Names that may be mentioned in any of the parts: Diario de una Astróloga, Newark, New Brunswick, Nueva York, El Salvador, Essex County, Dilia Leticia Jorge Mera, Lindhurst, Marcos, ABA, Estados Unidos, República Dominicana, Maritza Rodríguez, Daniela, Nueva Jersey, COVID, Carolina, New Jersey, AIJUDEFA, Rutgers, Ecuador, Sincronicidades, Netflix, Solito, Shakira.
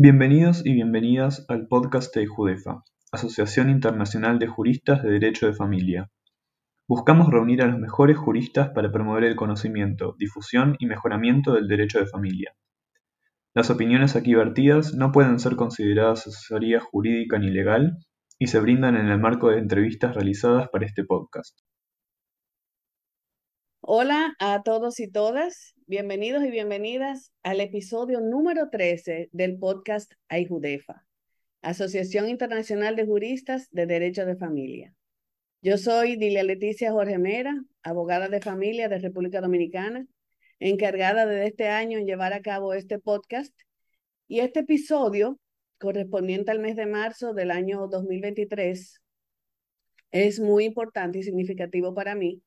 Bienvenidos y bienvenidas al podcast de AIJUDEFA, Asociación Internacional de Juristas de Derecho de Familia. Buscamos reunir a los mejores juristas para promover el conocimiento, difusión y mejoramiento del derecho de familia. Las opiniones aquí vertidas no pueden ser consideradas asesoría jurídica ni legal y se brindan en el marco de entrevistas realizadas para este podcast. Hola a todos y todas, bienvenidos y bienvenidas al episodio número 13 del podcast AIJUDEFA, Asociación Internacional de Juristas de Derecho de Familia. Yo soy Dilia Leticia Jorge Mera, abogada de familia de República Dominicana, encargada desde este año en llevar a cabo este podcast y este episodio correspondiente al mes de marzo del año 2023 es muy importante y significativo para mí,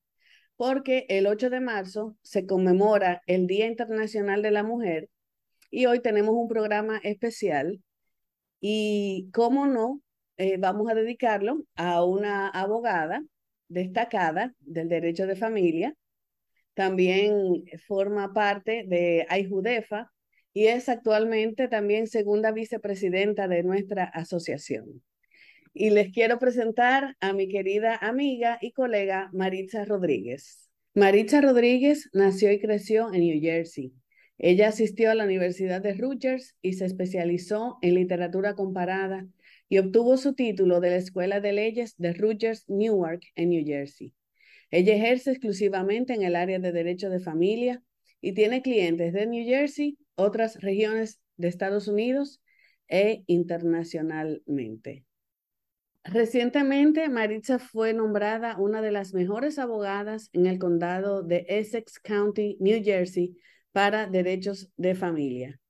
porque el 8 de marzo se conmemora el Día Internacional de la Mujer y hoy tenemos un programa especial y, cómo no, vamos a dedicarlo a una abogada destacada del derecho de familia. También forma parte de AIJUDEFA y es actualmente también segunda vicepresidenta de nuestra asociación. Y les quiero presentar a mi querida amiga y colega Maritza Rodríguez. Maritza Rodríguez nació y creció en New Jersey. Ella asistió a la Universidad de Rutgers y se especializó en literatura comparada y obtuvo su título de la Escuela de Leyes de Rutgers, Newark, en New Jersey. Ella ejerce exclusivamente en el área de derecho de familia y tiene clientes de New Jersey, otras regiones de Estados Unidos e internacionalmente. Recientemente, Maritza fue nombrada una de las mejores abogadas en el condado de Essex County, New Jersey, para derechos de familia.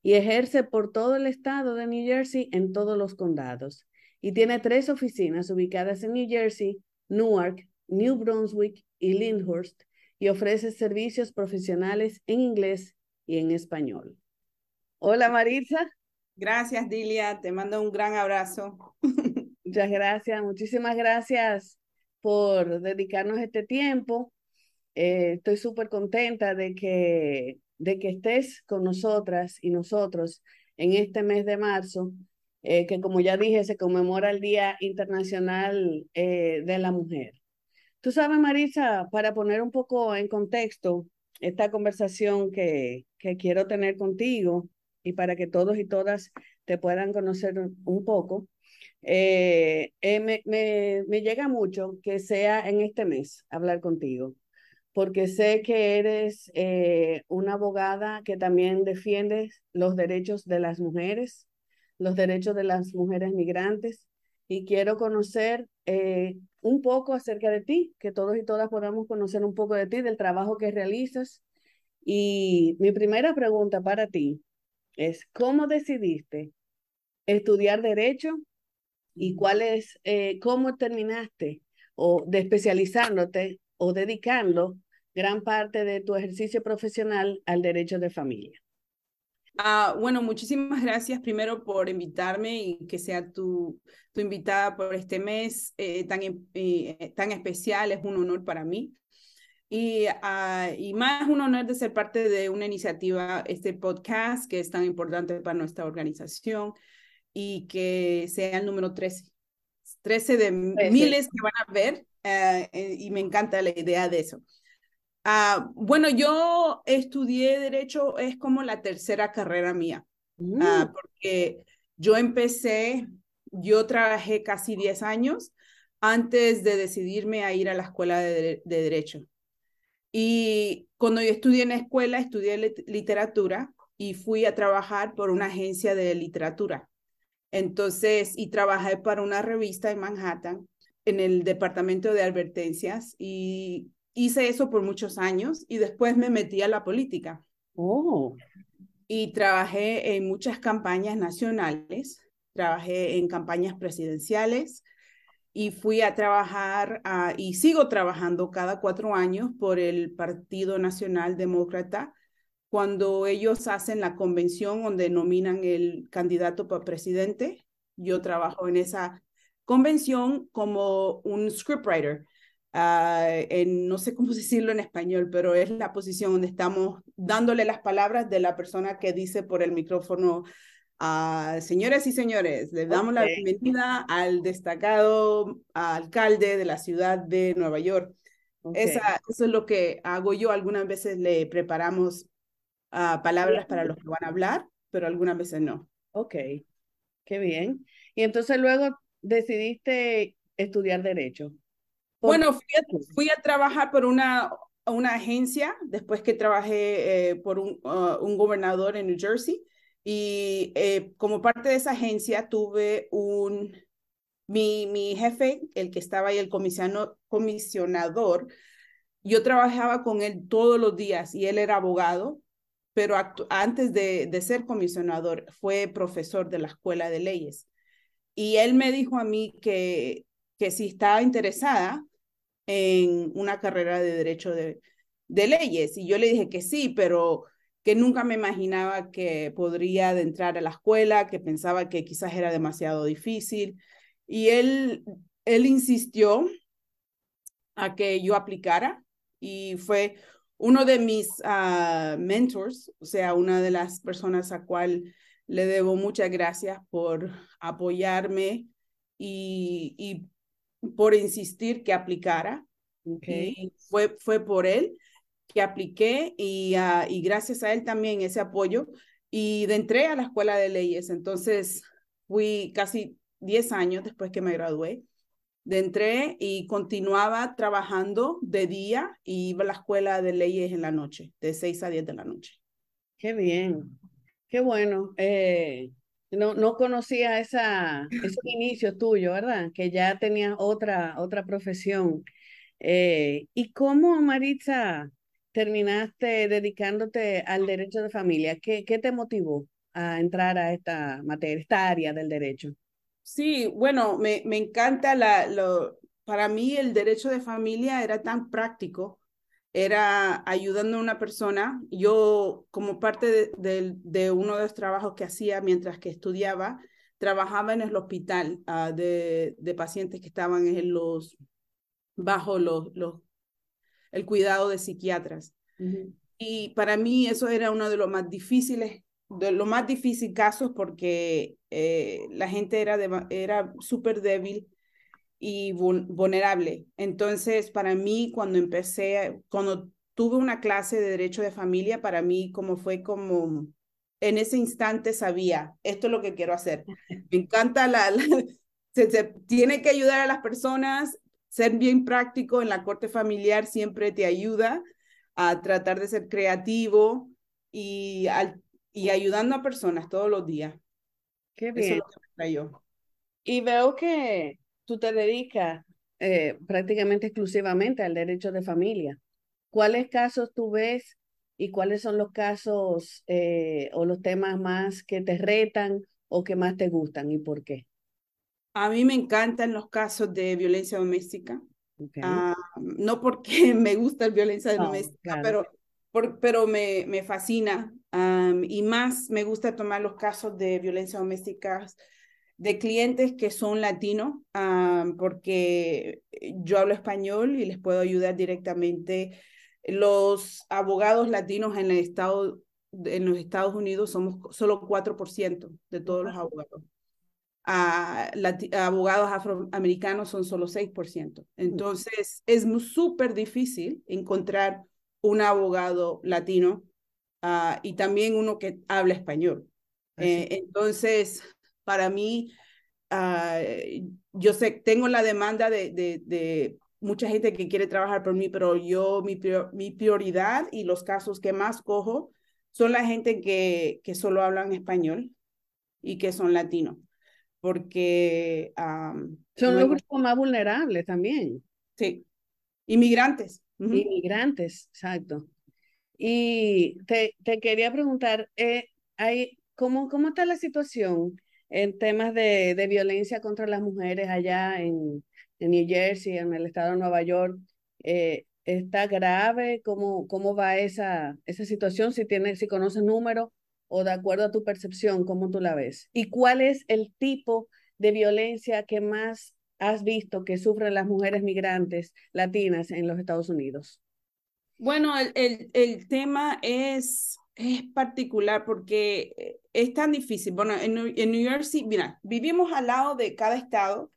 Y ejerce por todo el estado de New Jersey en todos los condados. Y tiene 3 oficinas ubicadas en New Jersey, Newark, New Brunswick y Lindhurst, y ofrece servicios profesionales en inglés y en español. Hola, Maritza. Gracias, Dilia. Te mando un gran abrazo. Muchas gracias, muchísimas gracias por dedicarnos este tiempo. Estoy súper contenta de que estés con nosotras y nosotros en este mes de marzo, que como ya dije, se conmemora el Día Internacional de la Mujer. Tú sabes, Maritza, para poner un poco en contexto esta conversación que quiero tener contigo y para que todos y todas te puedan conocer un poco, me llega mucho que sea en este mes hablar contigo, porque sé que eres una abogada que también defiende los derechos de las mujeres, los derechos de las mujeres migrantes, y quiero conocer un poco acerca de ti, que todos y todas podamos conocer un poco de ti, del trabajo que realizas. Y mi primera pregunta para ti es, ¿cómo decidiste estudiar Derecho? ¿Y cómo terminaste o de especializándote o dedicando gran parte de tu ejercicio profesional al derecho de familia? Bueno, muchísimas gracias primero por invitarme y que sea tu invitada por este mes tan especial. Es un honor para mí y más un honor de ser parte de una iniciativa, este podcast que es tan importante para nuestra organización. Y que sea el número 13 de miles que van a ver, y me encanta la idea de eso. Bueno, yo estudié Derecho, es como la tercera carrera mía, porque yo trabajé casi 10 años antes de decidirme a ir a la escuela de Derecho. Y cuando yo estudié en la escuela, estudié literatura y fui a trabajar por una agencia de literatura. Entonces, y trabajé para una revista en Manhattan, en el departamento de advertencias, y hice eso por muchos años, y después me metí a la política. Oh. Y trabajé en muchas campañas nacionales, trabajé en campañas presidenciales, y fui a trabajar, y sigo trabajando cada 4 años por el Partido Nacional Demócrata, cuando ellos hacen la convención donde nominan el candidato para presidente. Yo trabajo en esa convención como un scriptwriter. No sé cómo decirlo en español, pero es la posición donde estamos dándole las palabras de la persona que dice por el micrófono Señoras y señores, les damos la bienvenida al destacado alcalde de la ciudad de Nueva York. Eso es lo que hago yo. Algunas veces le preparamos palabras para los que van a hablar, pero algunas veces no. Ok, qué bien. Y entonces luego decidiste estudiar Derecho. Bueno, fui a trabajar por una agencia después que trabajé por un gobernador en New Jersey. Y como parte de esa agencia tuve mi jefe, el que estaba ahí, el comisionador, yo trabajaba con él todos los días y él era abogado, pero antes de ser comisionador fue profesor de la Escuela de Leyes. Y él me dijo a mí que si estaba interesada en una carrera de Derecho de Leyes. Y yo le dije que sí, pero que nunca me imaginaba que podría adentrar a la escuela, que pensaba que quizás era demasiado difícil. Y él insistió a que yo aplicara y fue uno de mis mentors, o sea, una de las personas a cual le debo muchas gracias por apoyarme y por insistir que aplicara. Okay. Y fue por él que apliqué y gracias a él también ese apoyo y entré a la Escuela de Leyes. Entonces fui casi 10 años después que me gradué, entré y continuaba trabajando de día y iba a la Escuela de Leyes en la noche, de 6 a 10 de la noche. Qué bien, qué bueno. No conocía esos inicios tuyos, ¿verdad? Que ya tenías otra profesión. ¿Y cómo, Maritza, terminaste dedicándote al derecho de familia? ¿Qué te motivó a entrar a esta materia, esta área del derecho? Sí, bueno, me encanta, para mí el derecho de familia era tan práctico, era ayudando a una persona. Yo, como parte de uno de los trabajos que hacía mientras que estudiaba, trabajaba en el hospital de pacientes que estaban bajo el cuidado de psiquiatras. Uh-huh. Y para mí eso era uno de los más difíciles, casos, porque la gente era súper débil y vulnerable. Entonces, para mí, cuando tuve una clase de derecho de familia, para mí en ese instante sabía, esto es lo que quiero hacer. Me encanta, se tiene que ayudar a las personas. Ser bien práctico en la corte familiar siempre te ayuda a tratar de ser creativo y ayudando a personas todos los días. Qué bien. Eso es lo que me trayó. Y veo que tú te dedicas prácticamente exclusivamente al derecho de familia. ¿Cuáles casos tú ves y cuáles son los casos o los temas más que te retan o que más te gustan y por qué? A mí me encantan los casos de violencia doméstica, no porque me gusta la violencia doméstica, claro, pero me fascina, y más me gusta tomar los casos de violencia doméstica de clientes que son latinos, porque yo hablo español y les puedo ayudar directamente. Los abogados latinos en los Estados Unidos somos solo 4% de todos los abogados. Abogados afroamericanos son solo 6%. Entonces, es súper difícil encontrar un abogado latino y también uno que habla español. Entonces, para mí, yo sé, tengo la demanda de mucha gente que quiere trabajar por mí, pero mi prioridad y los casos que más cojo son la gente que solo hablan español y que son latinos, porque son los grupos más vulnerables también. Sí, inmigrantes. Uh-huh. Inmigrantes, exacto. Y te quería preguntar, ¿cómo está la situación en temas de violencia contra las mujeres allá en New Jersey, en el estado de Nueva York? ¿Está grave? ¿Cómo va esa situación? Si conoces números, o de acuerdo a tu percepción, ¿cómo tú la ves? ¿Y cuál es el tipo de violencia que más has visto que sufren las mujeres migrantes latinas en los Estados Unidos? Bueno, el tema es es particular porque es tan difícil. Bueno, en New Jersey, mira, vivimos al lado de cada estado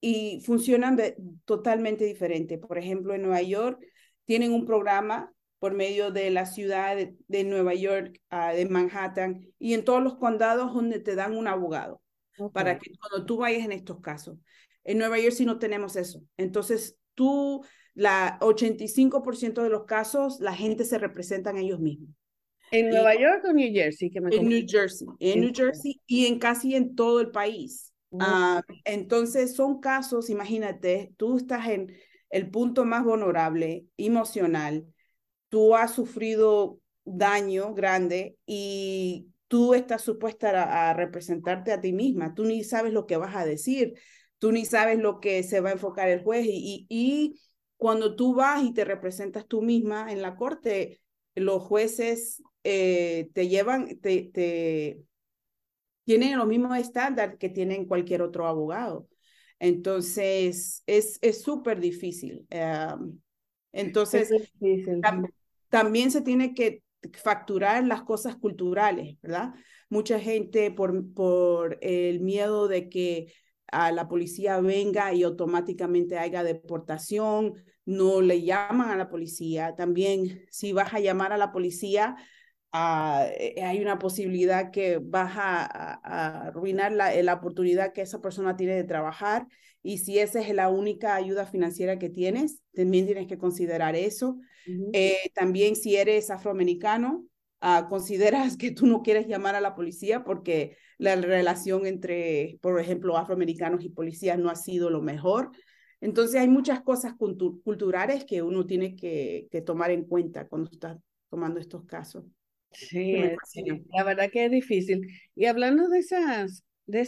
y funcionan totalmente diferente. Por ejemplo, en Nueva York tienen un programa por medio de la ciudad de Nueva York, de Manhattan, y en todos los condados donde te dan un abogado, okay, para que cuando tú vayas en estos casos. En Nueva Jersey no tenemos eso. Entonces, tú, la 85% de los casos, la gente se representan ellos mismos. ¿En Nueva York o New Jersey? Que me en New Jersey. En New Jersey y en casi en todo el país. Entonces, son casos, imagínate, tú estás en el punto más vulnerable, emocional, tú has sufrido daño grande y tú estás supuesta a representarte a ti misma. Tú ni sabes lo que vas a decir, tú ni sabes lo que se va a enfocar el juez. Y cuando tú vas y te representas tú misma en la corte, los jueces te llevan, tienen los mismos estándares que tienen cualquier otro abogado. Entonces, es súper difícil. Entonces, también se tiene que facturar las cosas culturales, ¿verdad? Mucha gente por el miedo de que a la policía venga y automáticamente haya deportación, no le llaman a la policía. También, si vas a llamar a la policía, hay una posibilidad que vas a arruinar la oportunidad que esa persona tiene de trabajar, y si esa es la única ayuda financiera que tienes, también tienes que considerar eso. También, si eres afroamericano, consideras que tú no quieres llamar a la policía porque la relación entre, por ejemplo, afroamericanos y policías no ha sido lo mejor. Entonces hay muchas cosas culturales que uno tiene que tomar en cuenta cuando está tomando estos casos. Sí, la verdad que es difícil. Y hablando de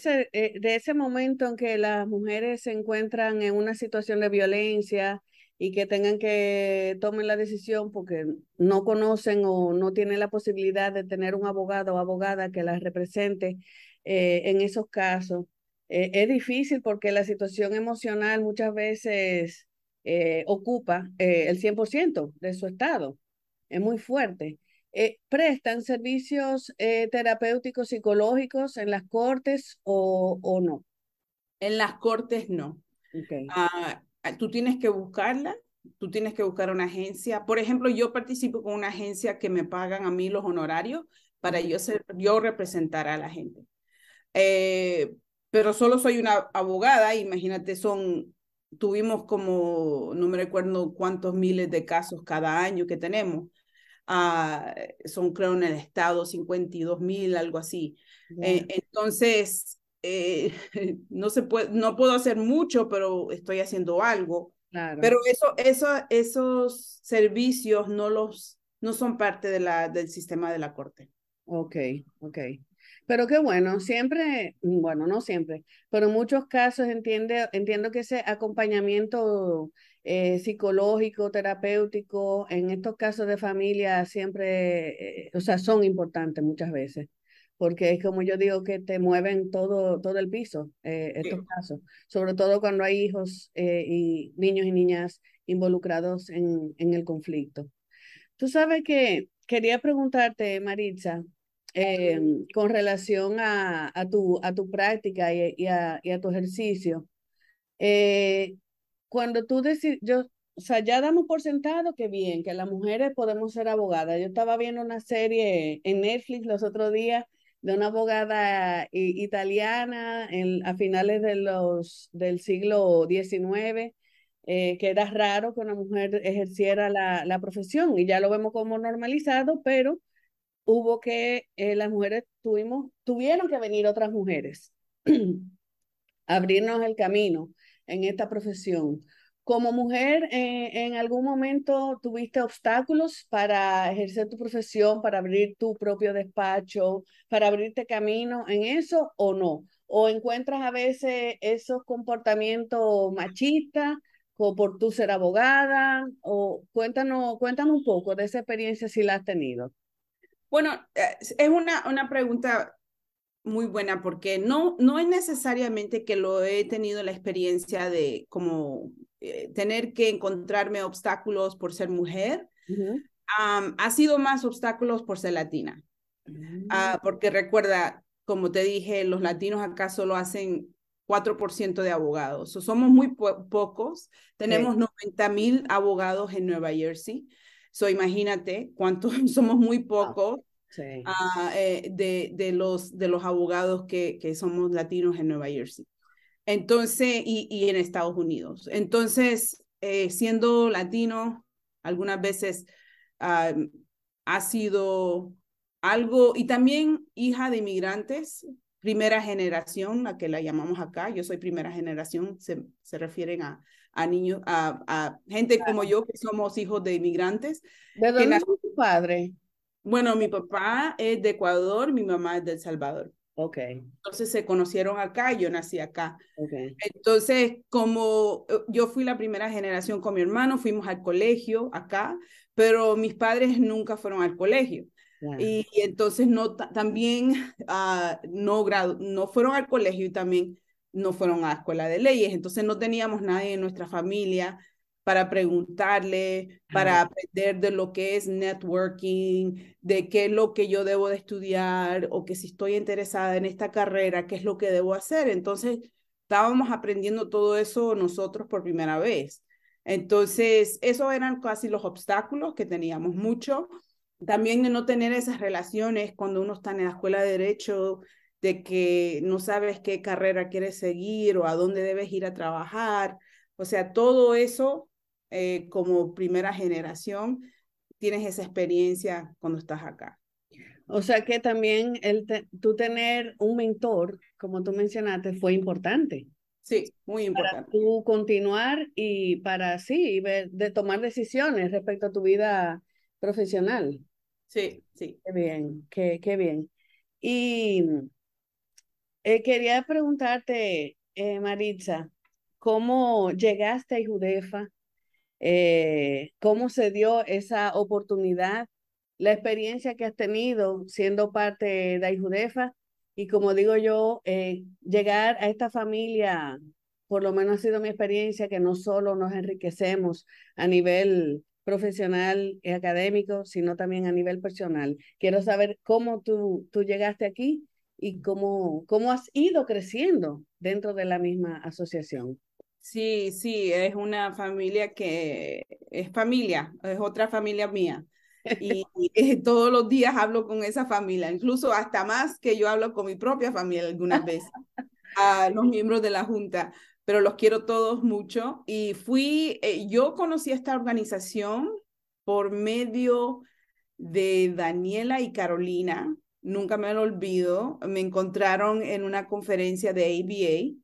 ese momento en que las mujeres se encuentran en una situación de violencia y que tengan que tomar la decisión porque no conocen o no tienen la posibilidad de tener un abogado o abogada que las represente en esos casos. Es difícil porque la situación emocional muchas veces ocupa el 100% de su estado. Es muy fuerte. ¿Prestan servicios terapéuticos psicológicos en las cortes o no? En las cortes no. Okay. Tú tienes que buscarla, tú tienes que buscar una agencia. Por ejemplo, yo participo con una agencia que me pagan a mí los honorarios para yo representar a la gente. Pero solo soy una abogada, imagínate, tuvimos como, no me recuerdo cuántos miles de casos cada año que tenemos. Son, creo, en el estado 52,000, algo así. Entonces... no puedo hacer mucho, pero estoy haciendo algo. Claro. Pero esos servicios no son parte del sistema de la corte. Ok. Pero qué bueno, siempre, bueno, no siempre, pero en muchos casos entiendo que ese acompañamiento psicológico, terapéutico, en estos casos de familia siempre, son importantes muchas veces. Porque es como yo digo que te mueven todo el piso, estos casos, sobre todo cuando hay hijos y niños y niñas involucrados en el conflicto. Tú sabes que quería preguntarte, Maritza, con relación a tu práctica y a tu ejercicio. Cuando tú decís, ya damos por sentado que bien, que las mujeres podemos ser abogadas. Yo estaba viendo una serie en Netflix los otros días, de una abogada italiana a finales del siglo XIX, que era raro que una mujer ejerciera la profesión, y ya lo vemos como normalizado, pero hubo que las mujeres tuvieron que venir otras mujeres, abrirnos el camino en esta profesión. Como mujer, ¿en algún momento tuviste obstáculos para ejercer tu profesión, para abrir tu propio despacho, para abrirte camino en eso o no? ¿O encuentras a veces esos comportamientos machistas por tú ser abogada? O cuéntanos un poco de esa experiencia si la has tenido. Bueno, es una pregunta muy buena porque no es necesariamente que lo he tenido la experiencia de como... tener que encontrarme obstáculos por ser mujer. ha sido más obstáculos por ser latina. Porque recuerda, como te dije, los latinos acá solo hacen 4% de abogados. So, somos muy pocos. Tenemos 90,000 abogados en Nueva Jersey. So, imagínate cuántos, somos muy pocos. Sí. De los abogados que somos latinos en Nueva Jersey. Entonces, y en Estados Unidos. Entonces, siendo latino, algunas veces ha sido algo, y también hija de inmigrantes, primera generación, la que la llamamos acá, yo soy primera generación, se refieren a niños, a gente como yo, que somos hijos de inmigrantes. ¿De dónde es tu padre? Bueno, mi papá es de Ecuador, mi mamá es de El Salvador. Ok. Entonces se conocieron acá, yo nací acá. Okay. Entonces, como yo fui la primera generación con mi hermano, fuimos al colegio acá, pero mis padres nunca fueron al colegio. Yeah. Y entonces no, también no fueron al colegio y también no fueron a la escuela de leyes. Entonces no teníamos nadie en nuestra familia para preguntarle, para aprender de lo que es networking, de qué es lo que yo debo de estudiar, o que si estoy interesada en esta carrera, qué es lo que debo hacer. Entonces, estábamos aprendiendo todo eso nosotros por primera vez. Entonces, esos eran casi los obstáculos que teníamos mucho. También de no tener esas relaciones cuando uno está en la escuela de Derecho, de que no sabes qué carrera quieres seguir o a dónde debes ir a trabajar. O sea, todo eso... como primera generación, tienes esa experiencia cuando estás acá. O sea que también tú tener un mentor, como tú mencionaste, fue importante. Sí, muy importante. Para tú continuar y para tomar decisiones respecto a tu vida profesional. Sí, sí. Qué bien, qué bien. Y quería preguntarte, Maritza, ¿cómo llegaste a AIJUDEFA? ¿Cómo se dio esa oportunidad, la experiencia que has tenido siendo parte de AIJUDEFA? Y como digo yo, llegar a esta familia, por lo menos ha sido mi experiencia, que no solo nos enriquecemos a nivel profesional y académico, sino también a nivel personal. Quiero saber cómo tú llegaste aquí y cómo has ido creciendo dentro de la misma asociación. Sí, sí, es una familia que es familia, es otra familia mía. Y todos los días hablo con esa familia, incluso hasta más que yo hablo con mi propia familia algunas veces, a los miembros de la Junta, pero los quiero todos mucho. Y yo conocí esta organización por medio de Daniela y Carolina, nunca me lo olvido, me encontraron en una conferencia de ABA.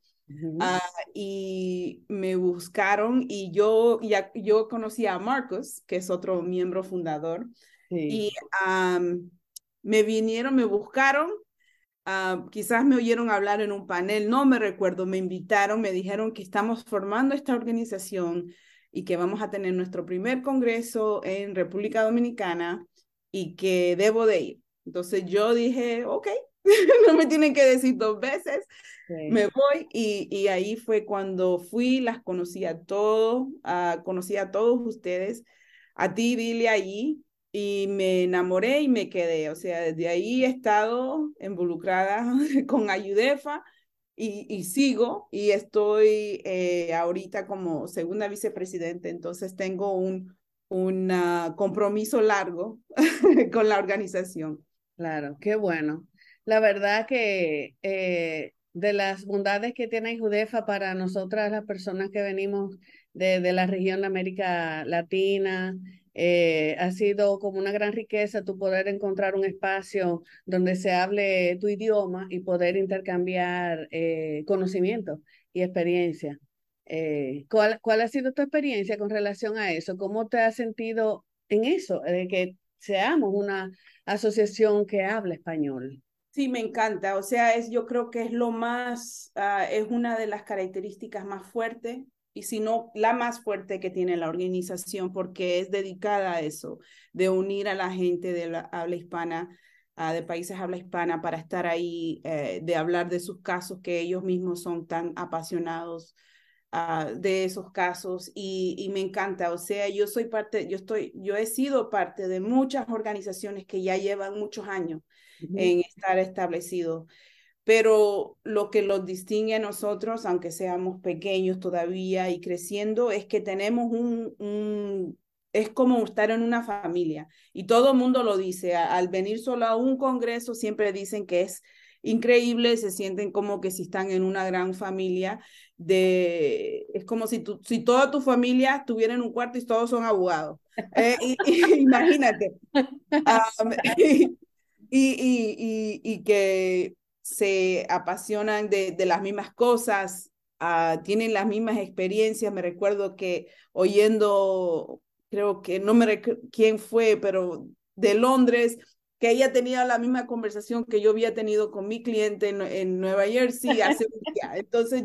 Y me buscaron y yo conocí a Marcos, que es otro miembro fundador, sí. Y me buscaron, quizás me oyeron hablar en un panel, no me recuerdo, me invitaron, me dijeron que estamos formando esta organización y que vamos a tener nuestro primer congreso en República Dominicana y que debo de ir. Entonces yo dije, ok, no me tienen que decir dos veces, sí. Me voy, y ahí fue cuando fui, las conocí a todos ustedes, a ti, Dilia, allí, y me enamoré y me quedé. O sea, desde ahí he estado involucrada con AIJUDEFA y sigo, y estoy ahorita como segunda vicepresidente, entonces tengo un compromiso largo con la organización. Claro, qué bueno. La verdad que de las bondades que tiene AIJUDEFA para nosotras, las personas que venimos de la región de América Latina, ha sido como una gran riqueza tu poder encontrar un espacio donde se hable tu idioma y poder intercambiar conocimiento y experiencia. ¿Cuál ha sido tu experiencia con relación a eso? ¿Cómo te has sentido en eso, de que seamos una asociación que habla español? Sí, me encanta. O sea, yo creo que es lo más, es una de las características más fuertes, y si no, la más fuerte que tiene la organización, porque es dedicada a eso, de unir a la gente de la habla hispana, de países habla hispana, para estar ahí, de hablar de sus casos que ellos mismos son tan apasionados de esos casos y me encanta. O sea, yo he sido parte de muchas organizaciones que ya llevan muchos años en estar establecidos, pero lo que los distingue a nosotros, aunque seamos pequeños todavía y creciendo, es que tenemos es como estar en una familia, y todo el mundo lo dice. Al venir solo a un congreso siempre dicen que es increíble, se sienten como que si están en una gran familia. Es como si toda tu familia estuviera en un cuarto y todos son abogados. Imagínate. Y que se apasionan de las mismas cosas, tienen las mismas experiencias. Me recuerdo que oyendo, creo que no me recuerdo quién fue, pero de Londres, que ella tenía la misma conversación que yo había tenido con mi cliente en Nueva Jersey hace un día. Entonces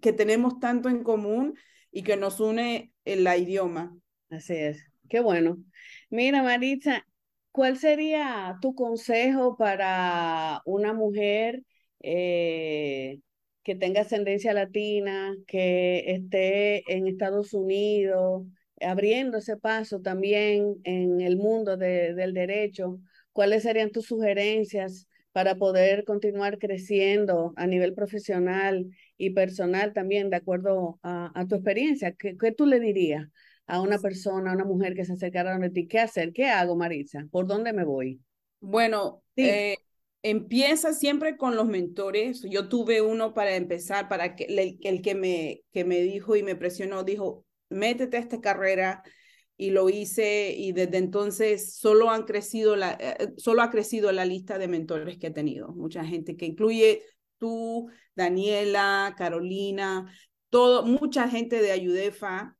que tenemos tanto en común y que nos une el idioma. Así es, qué bueno. Mira, Maritza, ¿cuál sería tu consejo para una mujer que tenga ascendencia latina, que esté en Estados Unidos, abriendo ese paso también en el mundo del derecho? ¿Cuáles serían tus sugerencias para poder continuar creciendo a nivel profesional y personal también, de acuerdo a tu experiencia? ¿Qué tú le dirías a una persona, a una mujer que se acercara a ti? ¿Qué hacer? ¿Qué hago, Maritza? ¿Por dónde me voy? Bueno, sí. Empieza siempre con los mentores. Yo tuve uno para empezar, para que el que me dijo y me presionó, dijo, métete a esta carrera. Y lo hice, y desde entonces solo ha crecido la lista de mentores que he tenido. Mucha gente que incluye tú, Daniela, Carolina, mucha gente de AIJUDEFA,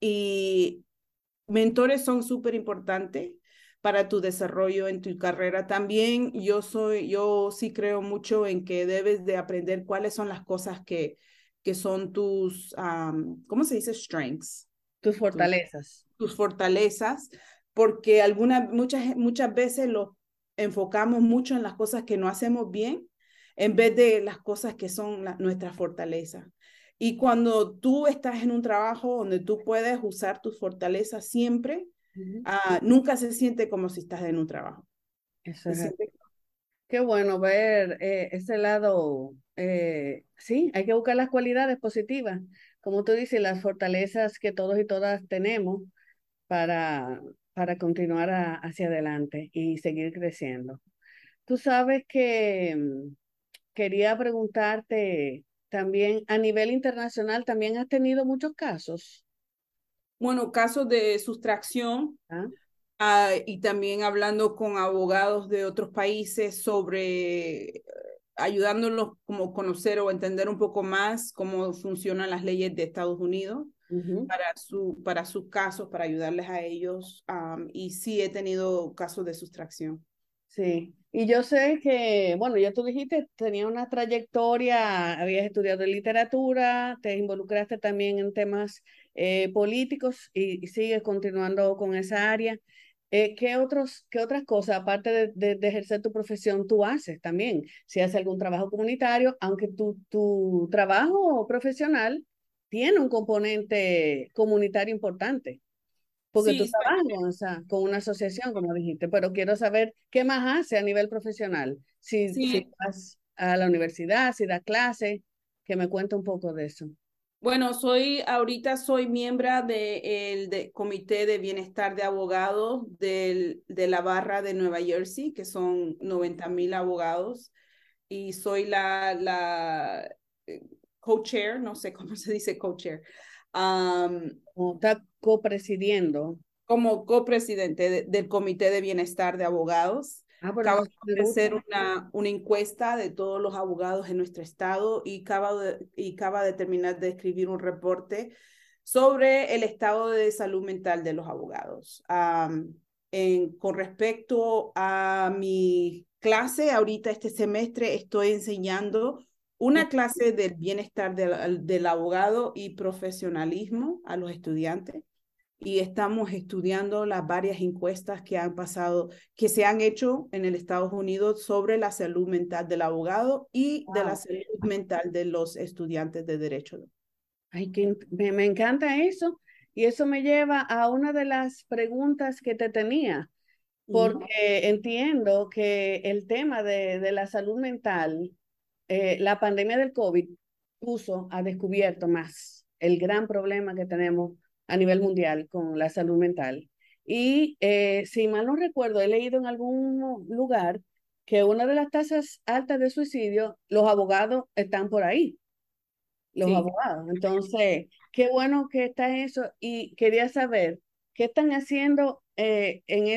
y mentores son súper importantes para tu desarrollo en tu carrera. También yo sí creo mucho en que debes de aprender cuáles son las cosas que son tus, ¿cómo se dice? Strengths. Tus fortalezas. Tus fortalezas, porque muchas veces lo enfocamos mucho en las cosas que no hacemos bien, en vez de las cosas que son nuestras fortalezas. Y cuando tú estás en un trabajo donde tú puedes usar tus fortalezas siempre, nunca se siente como si estás en un trabajo. Eso es. Qué bueno ver ese lado. Sí, hay que buscar las cualidades positivas, como tú dices, las fortalezas que todos y todas tenemos para continuar hacia adelante y seguir creciendo. Tú sabes que quería preguntarte también, a nivel internacional, ¿también has tenido muchos casos? Bueno, casos de sustracción. ¿Ah? Y también hablando con abogados de otros países sobre ayudándolos como conocer o entender un poco más cómo funcionan las leyes de Estados Unidos para sus casos, para ayudarles a ellos. Y sí he tenido casos de sustracción. Sí, y yo sé que, bueno, ya tú dijiste, tenía una trayectoria, habías estudiado literatura, te involucraste también en temas políticos y sigues continuando con esa área. ¿Qué otras cosas, aparte de ejercer tu profesión, tú haces también? Si haces algún trabajo comunitario, aunque tu trabajo profesional tiene un componente comunitario importante, porque sí, tú trabajas con una asociación, como dijiste, pero quiero saber qué más haces a nivel profesional. Si vas a la universidad, si das clases, que me cuente un poco de eso. Bueno, ahorita soy miembro del Comité de Bienestar de Abogados de la barra de Nueva Jersey, que son 90,000 abogados, y soy la co-chair, no sé cómo se dice co-chair. Está copresidiendo. Como copresidente del Comité de Bienestar de Abogados. Acabamos de hacer una encuesta de todos los abogados en nuestro estado y acaba de terminar de escribir un reporte sobre el estado de salud mental de los abogados. Con respecto a mi clase, ahorita este semestre estoy enseñando una clase del bienestar del abogado y profesionalismo a los estudiantes. Y estamos estudiando las varias encuestas que se han hecho en el Estados Unidos sobre la salud mental del abogado y de la salud mental de los estudiantes de derecho. Ay, que me encanta eso. Y eso me lleva a una de las preguntas que te tenía, porque entiendo que el tema de la salud mental, la pandemia del COVID puso a descubierto más el gran problema que tenemos a nivel mundial con la salud mental. Y si mal no recuerdo, he leído en algún lugar que una de las tasas altas de suicidio, los abogados están por ahí. Los abogados. Entonces, qué bueno que está eso. Y quería saber, ¿qué están haciendo en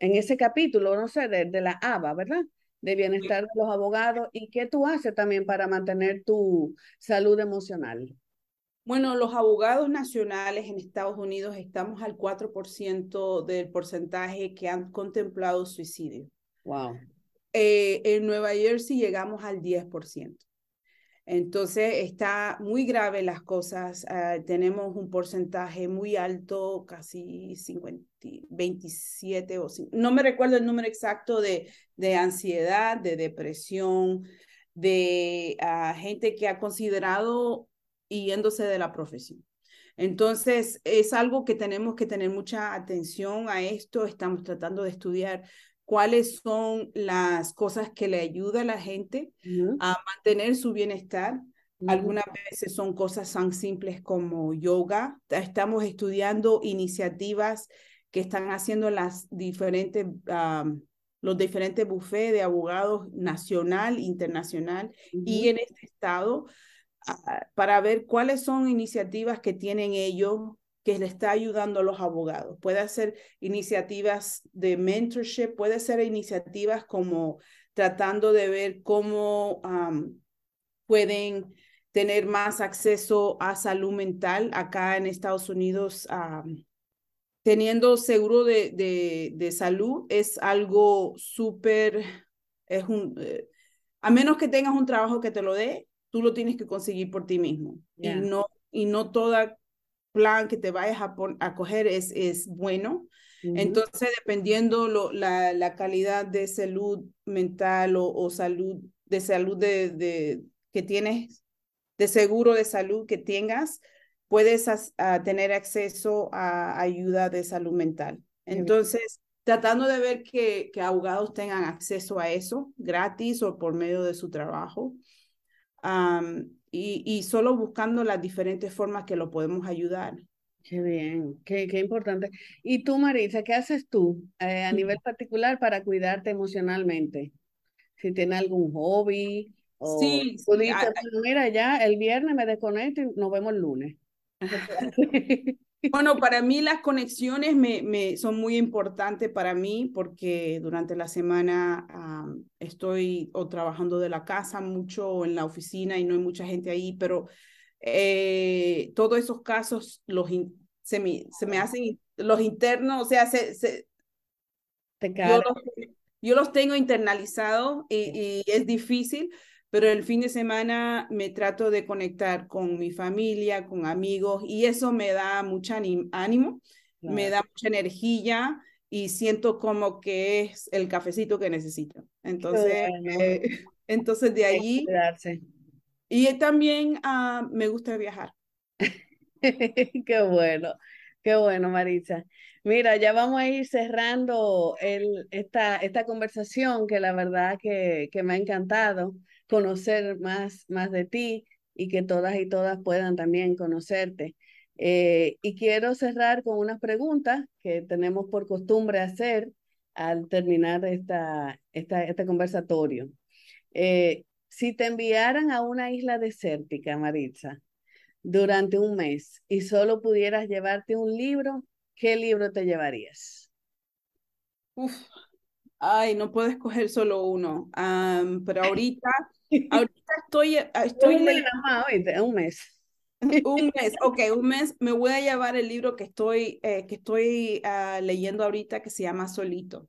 ese capítulo, no sé, de la ABA, ¿verdad? De bienestar de los abogados. ¿Y qué tú haces también para mantener tu salud emocional? Bueno, los abogados nacionales en Estados Unidos estamos al 4% del porcentaje que han contemplado suicidio. Wow. En Nueva Jersey llegamos al 10%. Entonces, está muy grave las cosas. Tenemos un porcentaje muy alto, casi 27 o 50. No me recuerdo el número exacto de ansiedad, de depresión, de gente que ha considerado yéndose de la profesión. Entonces, es algo que tenemos que tener mucha atención a esto. Estamos tratando de estudiar cuáles son las cosas que le ayuda a la gente a mantener su bienestar. Algunas veces son cosas tan simples como yoga. Estamos estudiando iniciativas que están haciendo los diferentes bufetes de abogados nacional, internacional y en este estado, para ver cuáles son iniciativas que tienen ellos que le está ayudando a los abogados. Puede ser iniciativas de mentorship, puede ser iniciativas como tratando de ver cómo pueden tener más acceso a salud mental acá en Estados Unidos. Teniendo seguro de salud es algo súper, a menos que tengas un trabajo que te lo dé, tú lo tienes que conseguir por ti mismo. Yeah. Y no toda plan que te vayas a coger es bueno. Entonces, dependiendo la calidad de salud mental o salud de que tienes, de seguro de salud que tengas, puedes tener acceso a ayuda de salud mental. Entonces, tratando de ver que abogados tengan acceso a eso, gratis o por medio de su trabajo. Y solo buscando las diferentes formas que lo podemos ayudar. Qué bien, qué importante. Y tú, Maritza, ¿qué haces tú a nivel particular para cuidarte emocionalmente? Si tienes algún hobby o... Sí, tú dices, mira, ya el viernes me desconecto y nos vemos el lunes. Bueno, para mí las conexiones son muy importantes para mí porque durante la semana estoy o trabajando de la casa mucho o en la oficina y no hay mucha gente ahí, pero todos esos casos se me hacen los internos, o sea, yo los tengo internalizados y es difícil. Pero el fin de semana me trato de conectar con mi familia, con amigos, y eso me da mucho ánimo, me da mucha energía, y siento como que es el cafecito que necesito. Entonces, entonces de allí... Y también me gusta viajar. Qué bueno, Maritza. Mira, ya vamos a ir cerrando esta conversación que la verdad que me ha encantado conocer más de ti y que todas y todas puedan también conocerte. Y quiero cerrar con unas preguntas que tenemos por costumbre hacer al terminar este conversatorio. Si te enviaran a una isla desértica, Maritza, durante un mes y solo pudieras llevarte un libro, ¿qué libro te llevarías? Uf, ay, no puedo escoger solo uno, pero ahorita estoy leyendo un mes, okay, un mes. Me voy a llevar el libro que estoy leyendo ahorita que se llama Solito.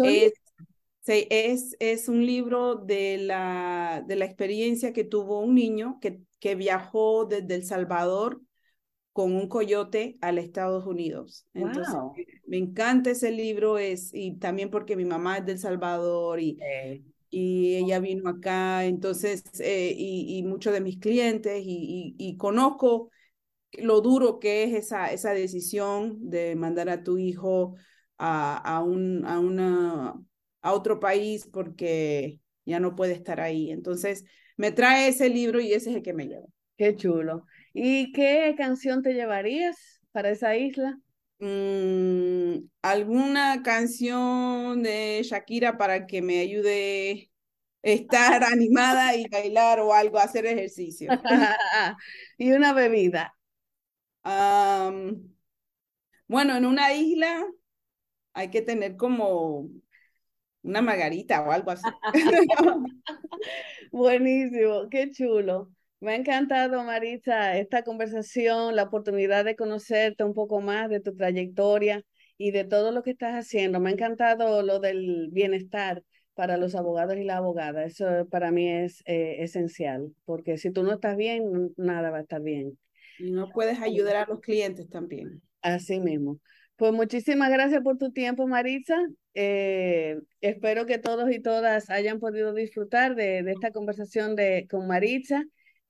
Es un libro de la experiencia que tuvo un niño que viajó desde El Salvador con un coyote a los Estados Unidos. Entonces, wow, me encanta ese libro, y también porque mi mamá es de El Salvador, y, y ella vino acá, entonces, y muchos de mis clientes, y conozco lo duro que es esa decisión de mandar a tu hijo a otro país porque ya no puede estar ahí. Entonces, me trae ese libro y ese es el que me lleva. Qué chulo. ¿Y qué canción te llevarías para esa isla? Alguna canción de Shakira para que me ayude a estar animada y bailar o algo, hacer ejercicio. ¿Y una bebida? Bueno, en una isla hay que tener como una margarita o algo así. Buenísimo, qué chulo. Me ha encantado, Maritza, esta conversación, la oportunidad de conocerte un poco más de tu trayectoria y de todo lo que estás haciendo. Me ha encantado lo del bienestar para los abogados y la abogada. Eso para mí es esencial, porque si tú no estás bien, nada va a estar bien. Y no puedes ayudar a los clientes también. Así mismo. Pues muchísimas gracias por tu tiempo, Maritza. Espero que todos y todas hayan podido disfrutar de esta conversación con Maritza,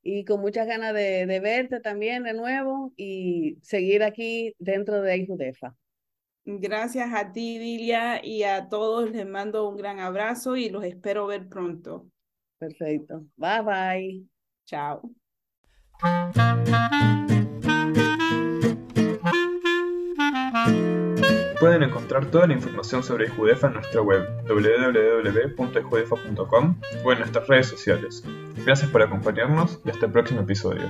y con muchas ganas de verte también de nuevo y seguir aquí dentro de AIJUDEFA. Gracias a ti, Dilia, y a todos les mando un gran abrazo y los espero ver pronto. Perfecto. Bye, bye. Chao. Pueden encontrar toda la información sobre AIJUDEFA en nuestra web www.aijudefa.com o en nuestras redes sociales. Gracias por acompañarnos y hasta el próximo episodio.